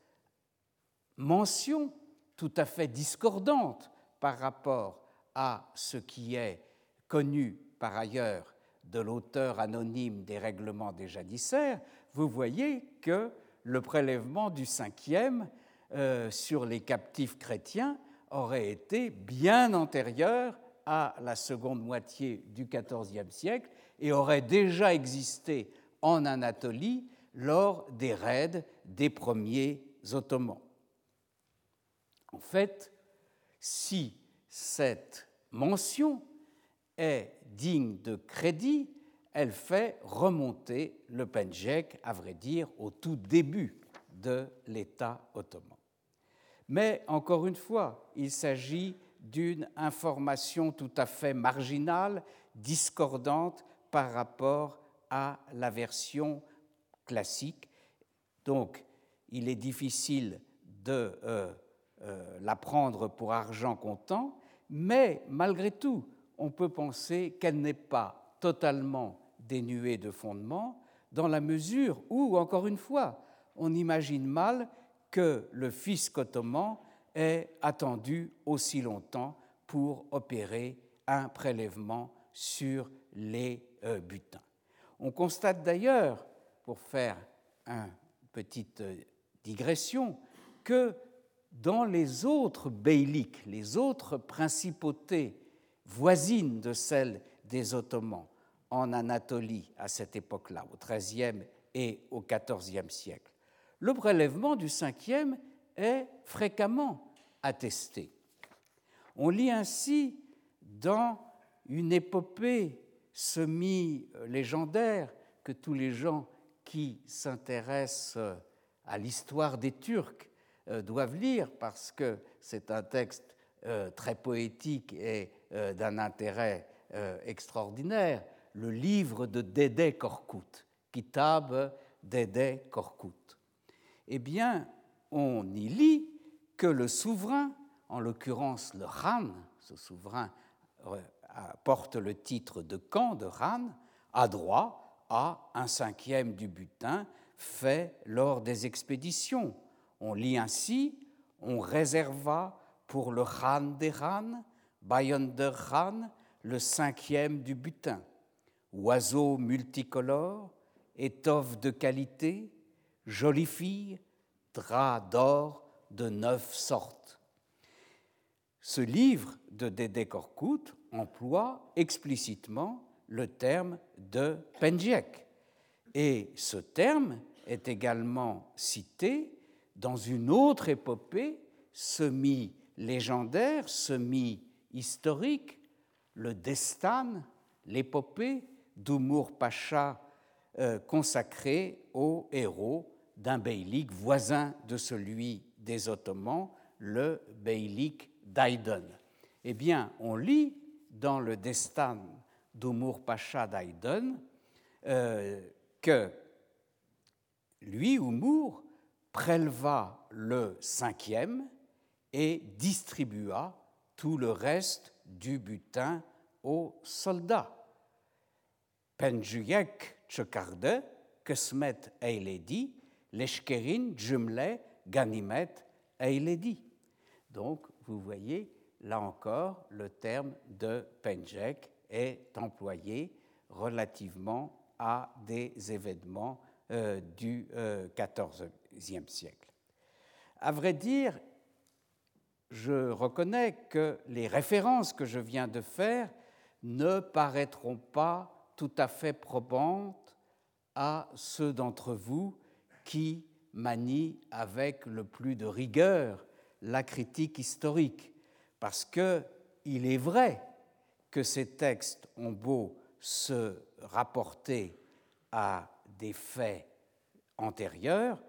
mention tout à fait discordante par rapport à ce qui est connu par ailleurs de l'auteur anonyme des Règlements des janissaires, vous voyez que le prélèvement du cinquième Euh, sur les captifs chrétiens aurait été bien antérieur à la seconde moitié du quatorzième siècle et aurait déjà existé en Anatolie lors des raids des premiers Ottomans. En fait, si cette mention est digne de crédit, elle fait remonter le penjik, à vrai dire, au tout début de l'État ottoman. Mais, encore une fois, il s'agit d'une information tout à fait marginale, discordante par rapport à la version classique. Donc, il est difficile de euh, euh, la prendre pour argent comptant, mais, malgré tout, on peut penser qu'elle n'est pas totalement dénuée de fondement, dans la mesure où, encore une fois, on imagine mal que le fisc ottoman ait attendu aussi longtemps pour opérer un prélèvement sur les euh, butins. On constate d'ailleurs, pour faire une petite digression, que dans les autres beyliks, les autres principautés voisines de celles des Ottomans, en Anatolie à cette époque-là, au treizième et au quatorzième siècle, le prélèvement du cinquième est fréquemment attesté. On lit ainsi dans une épopée semi-légendaire que tous les gens qui s'intéressent à l'histoire des Turcs doivent lire, parce que c'est un texte très poétique et d'un intérêt extraordinaire, le livre de Dede Korkut, Kitab Dede Korkut. Eh bien, on y lit que le souverain, en l'occurrence le Khan, ce souverain porte le titre de Khan, de Khan, a droit à un cinquième du butin fait lors des expéditions. On lit ainsi, on réserva pour le Khan des Khans, Bayender Khan, le cinquième du butin. Oiseaux multicolores, étoffes de qualité, jolies filles, draps d'or de neuf sortes. Ce livre de Dede Korkut emploie explicitement le terme de penjik. Et ce terme est également cité dans une autre épopée semi-légendaire, semi-historique, le destan, l'épopée d'Umur Pacha euh, consacrée au héros d'un beylik voisin de celui des Ottomans, le beylik d'Aydın. Eh bien, on lit dans le destan d'Umur Pacha d'Aydın euh, que lui, Umur, préleva le cinquième et distribua tout le reste du butin aux soldats. Penjik çıkardı, kısmet eyledi, leşkerin cümle ganimet eyledi. Donc, vous voyez, là encore, le terme de penjik est employé relativement à des événements euh, du euh, quatorzième siècle. À vrai dire, je reconnais que les références que je viens de faire ne paraîtront pas tout à fait probantes à ceux d'entre vous qui manient avec le plus de rigueur la critique historique, parce qu'il est vrai que ces textes ont beau se rapporter à des faits antérieurs,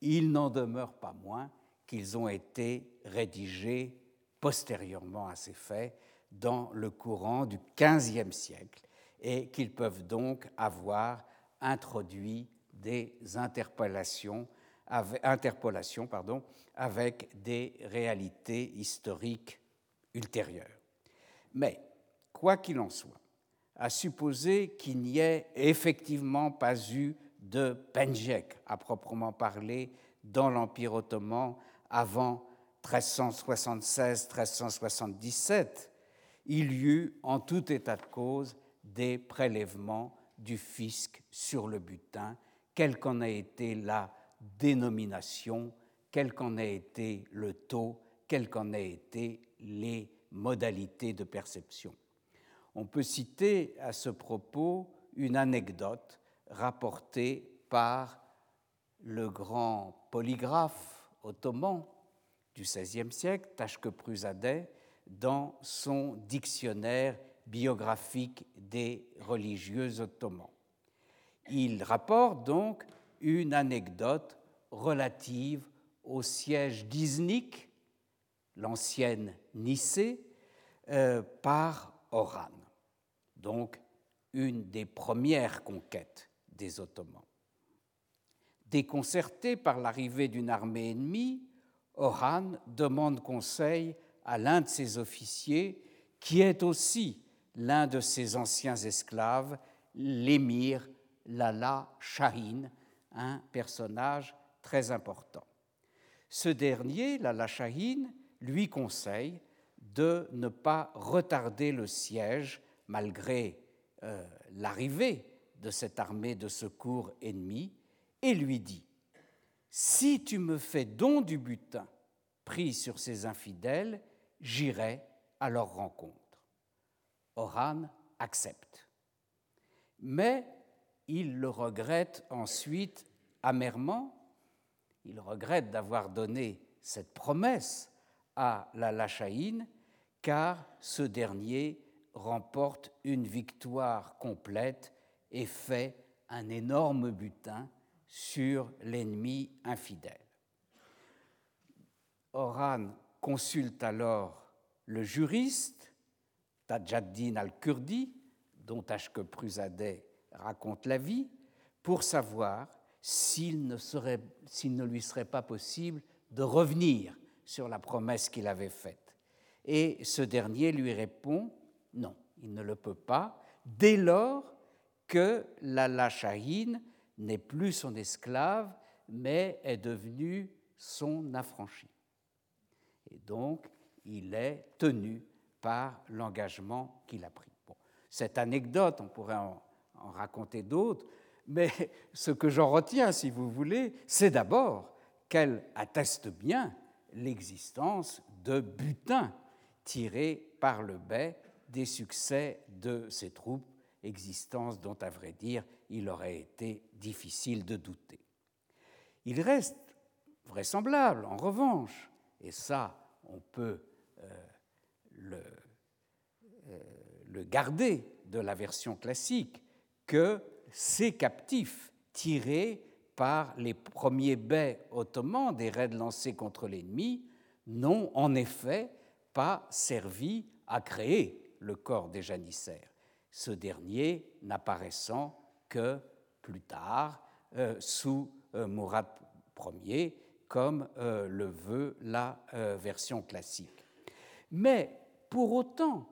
il n'en demeure pas moins qu'ils ont été rédigés postérieurement à ces faits dans le courant du quinzième siècle et qu'ils peuvent donc avoir introduit des interpellations avec, interpolations, pardon, avec des réalités historiques ultérieures. Mais, quoi qu'il en soit, à supposer qu'il n'y ait effectivement pas eu de penjik à proprement parler dans l'Empire ottoman avant treize cent soixante-seize à treize cent soixante-dix-sept, il y eut en tout état de cause des prélèvements du fisc sur le butin, quelle qu'en ait été la dénomination, quel qu'en ait été le taux, quelles qu'en aient été les modalités de perception. On peut citer à ce propos une anecdote rapportée par le grand polygraphe ottoman du seizième siècle, Taşköprüzade, dans son dictionnaire biographique des religieux ottomans. Il rapporte donc une anecdote relative au siège d'Iznik, l'ancienne Nicée, euh, par Orhan, donc une des premières conquêtes des Ottomans. Déconcerté par l'arrivée d'une armée ennemie, Orhan demande conseil à l'un de ses officiers, qui est aussi l'un de ses anciens esclaves, l'émir Lala Shahin, un personnage très important. Ce dernier, Lala Shahin, lui conseille de ne pas retarder le siège malgré euh, l'arrivée de cette armée de secours ennemie et lui dit « Si tu me fais don du butin pris sur ces infidèles, j'irai à leur rencontre. » Orhan accepte. Mais il le regrette ensuite amèrement. Il regrette d'avoir donné cette promesse à Lala Shahin, car ce dernier remporte une victoire complète et fait un énorme butin sur l'ennemi infidèle. Orhan consulte alors le juriste, Tajaddin al-Kurdi, dont Taşköprüzade raconte la vie, pour savoir s'il ne, serait, s'il ne lui serait pas possible de revenir sur la promesse qu'il avait faite. Et ce dernier lui répond « Non, il ne le peut pas, dès lors que Lala Shahin n'est plus son esclave, mais est devenu son affranchi. » Et donc, il est tenu par l'engagement qu'il a pris. Bon, cette anecdote, on pourrait en, en raconter d'autres, mais ce que j'en retiens, si vous voulez, c'est d'abord qu'elle atteste bien l'existence de butins tirés par le bai des succès de ses troupes, existence dont, à vrai dire, il aurait été difficile de douter. Il reste vraisemblable, en revanche, et ça, on peut euh, le, euh, le garder de la version classique, que ces captifs tirés par les premiers bais ottomans des raids lancés contre l'ennemi n'ont en effet pas servi à créer le corps des janissaires, ce dernier n'apparaissant que plus tard euh, sous euh, Murad Ier, comme euh, le veut la euh, version classique. Mais pour autant,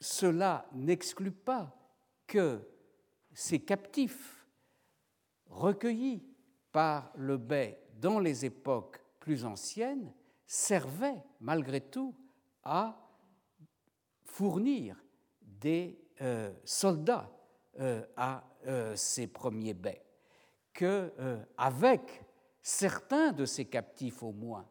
cela n'exclut pas que ces captifs recueillis par le bey dans les époques plus anciennes servaient malgré tout à fournir des euh, soldats euh, à euh, ces premiers beys, que euh, avec certains de ces captifs au moins,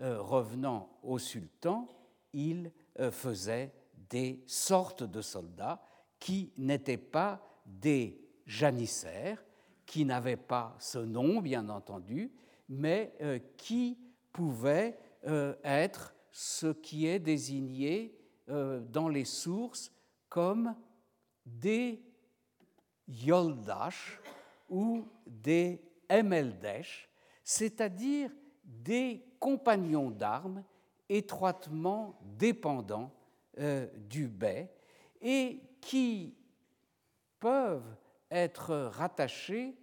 euh, revenant au sultan, il euh, faisait des sortes de soldats qui n'étaient pas des janissaires, qui n'avaient pas ce nom, bien entendu, mais euh, qui pouvaient euh, être ce qui est désigné euh, dans les sources comme des yoldash ou des emeldesh, c'est-à-dire des compagnons d'armes étroitement dépendants euh, du bey et qui peuvent être rattachés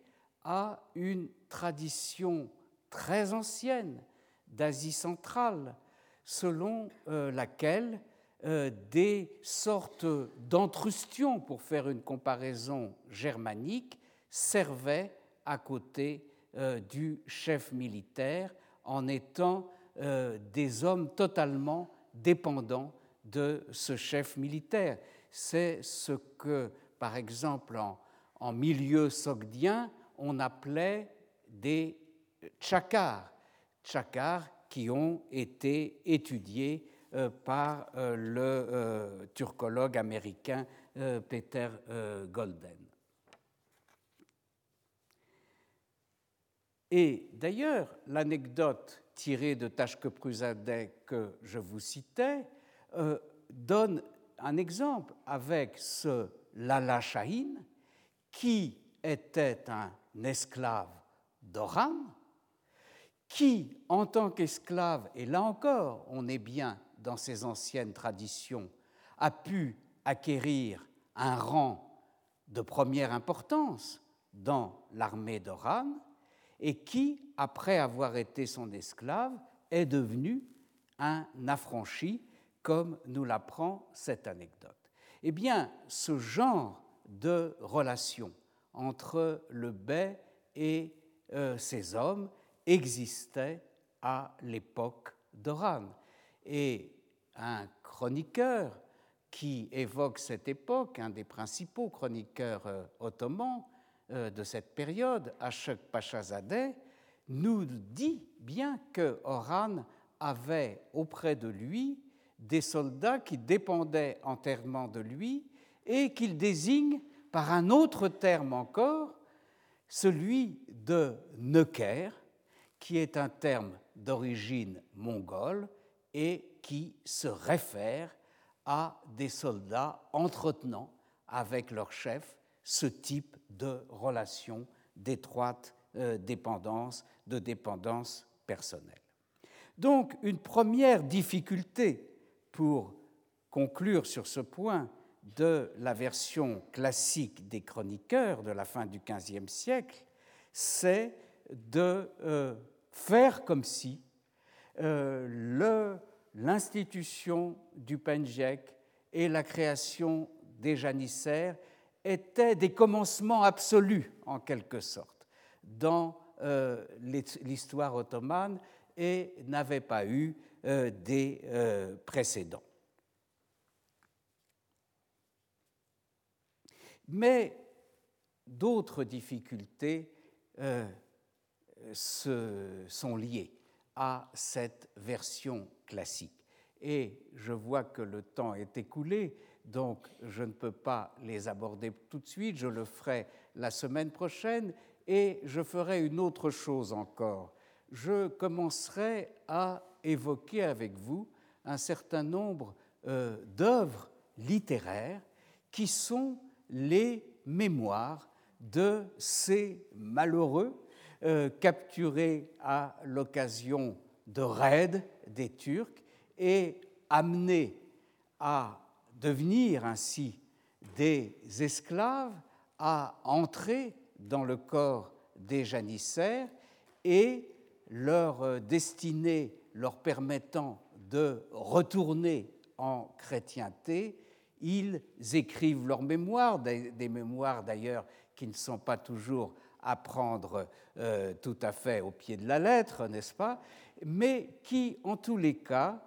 à une tradition très ancienne d'Asie centrale, selon euh, laquelle euh, des sortes d'entrustions, pour faire une comparaison germanique, servaient à côté euh, du chef militaire en étant euh, des hommes totalement dépendants de ce chef militaire. C'est ce que, par exemple, en, en milieu sogdien, on appelait des tchakars, tchakars qui ont été étudiés euh, par euh, le euh, turcologue américain euh, Peter euh, Golden. Et d'ailleurs, l'anecdote tirée de Taşköprüzade que je vous citais euh, donne un exemple avec ce Lala Shahin qui était un esclave d'Orhan, qui, en tant qu'esclave, et là encore, on est bien dans ces anciennes traditions, a pu acquérir un rang de première importance dans l'armée d'Orhan et qui, après avoir été son esclave, est devenu un affranchi, comme nous l'apprend cette anecdote. Eh bien, ce genre de relation entre le bey et euh, ses hommes existait à l'époque d'Orhan. Et un chroniqueur qui évoque cette époque, un des principaux chroniqueurs euh, ottomans euh, de cette période, Aşık Paşazadeh, nous dit bien que Orhan avait auprès de lui des soldats qui dépendaient entièrement de lui et qu'il désigne par un autre terme encore, celui de neuker, qui est un terme d'origine mongole et qui se réfère à des soldats entretenant avec leur chef ce type de relation d'étroite euh, dépendance, de dépendance personnelle. Donc, une première difficulté pour conclure sur ce point de la version classique des chroniqueurs de la fin du quinzième siècle, c'est de euh, faire comme si euh, le, l'institution du penjik et la création des janissaires étaient des commencements absolus, en quelque sorte, dans euh, l'histoire ottomane et n'avaient pas eu euh, des euh, précédents. Mais d'autres difficultés euh, se sont liées à cette version classique. Et je vois que le temps est écoulé, donc je ne peux pas les aborder tout de suite, je le ferai la semaine prochaine et je ferai une autre chose encore. Je commencerai à évoquer avec vous un certain nombre euh, d'œuvres littéraires qui sont les mémoires de ces malheureux euh, capturés à l'occasion de raids des Turcs et amenés à devenir ainsi des esclaves, à entrer dans le corps des janissaires et leur destinée leur permettant de retourner en chrétienté. Ils écrivent leurs mémoires, des mémoires d'ailleurs qui ne sont pas toujours à prendre euh, tout à fait au pied de la lettre, n'est-ce pas, mais qui, en tous les cas,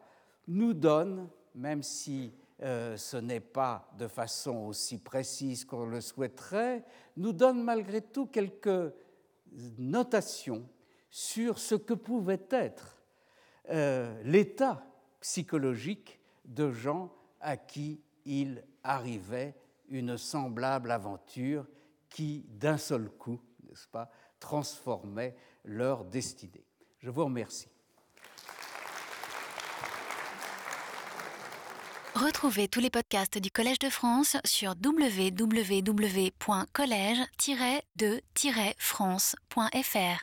nous donnent, même si euh, ce n'est pas de façon aussi précise qu'on le souhaiterait, nous donnent malgré tout quelques notations sur ce que pouvait être euh, l'état psychologique de gens à qui il arrivait une semblable aventure qui, d'un seul coup, n'est-ce pas, transformait leur destinée. Je vous remercie. Retrouvez tous les podcasts du Collège de France sur w w w point collège tiret de tiret france point f r.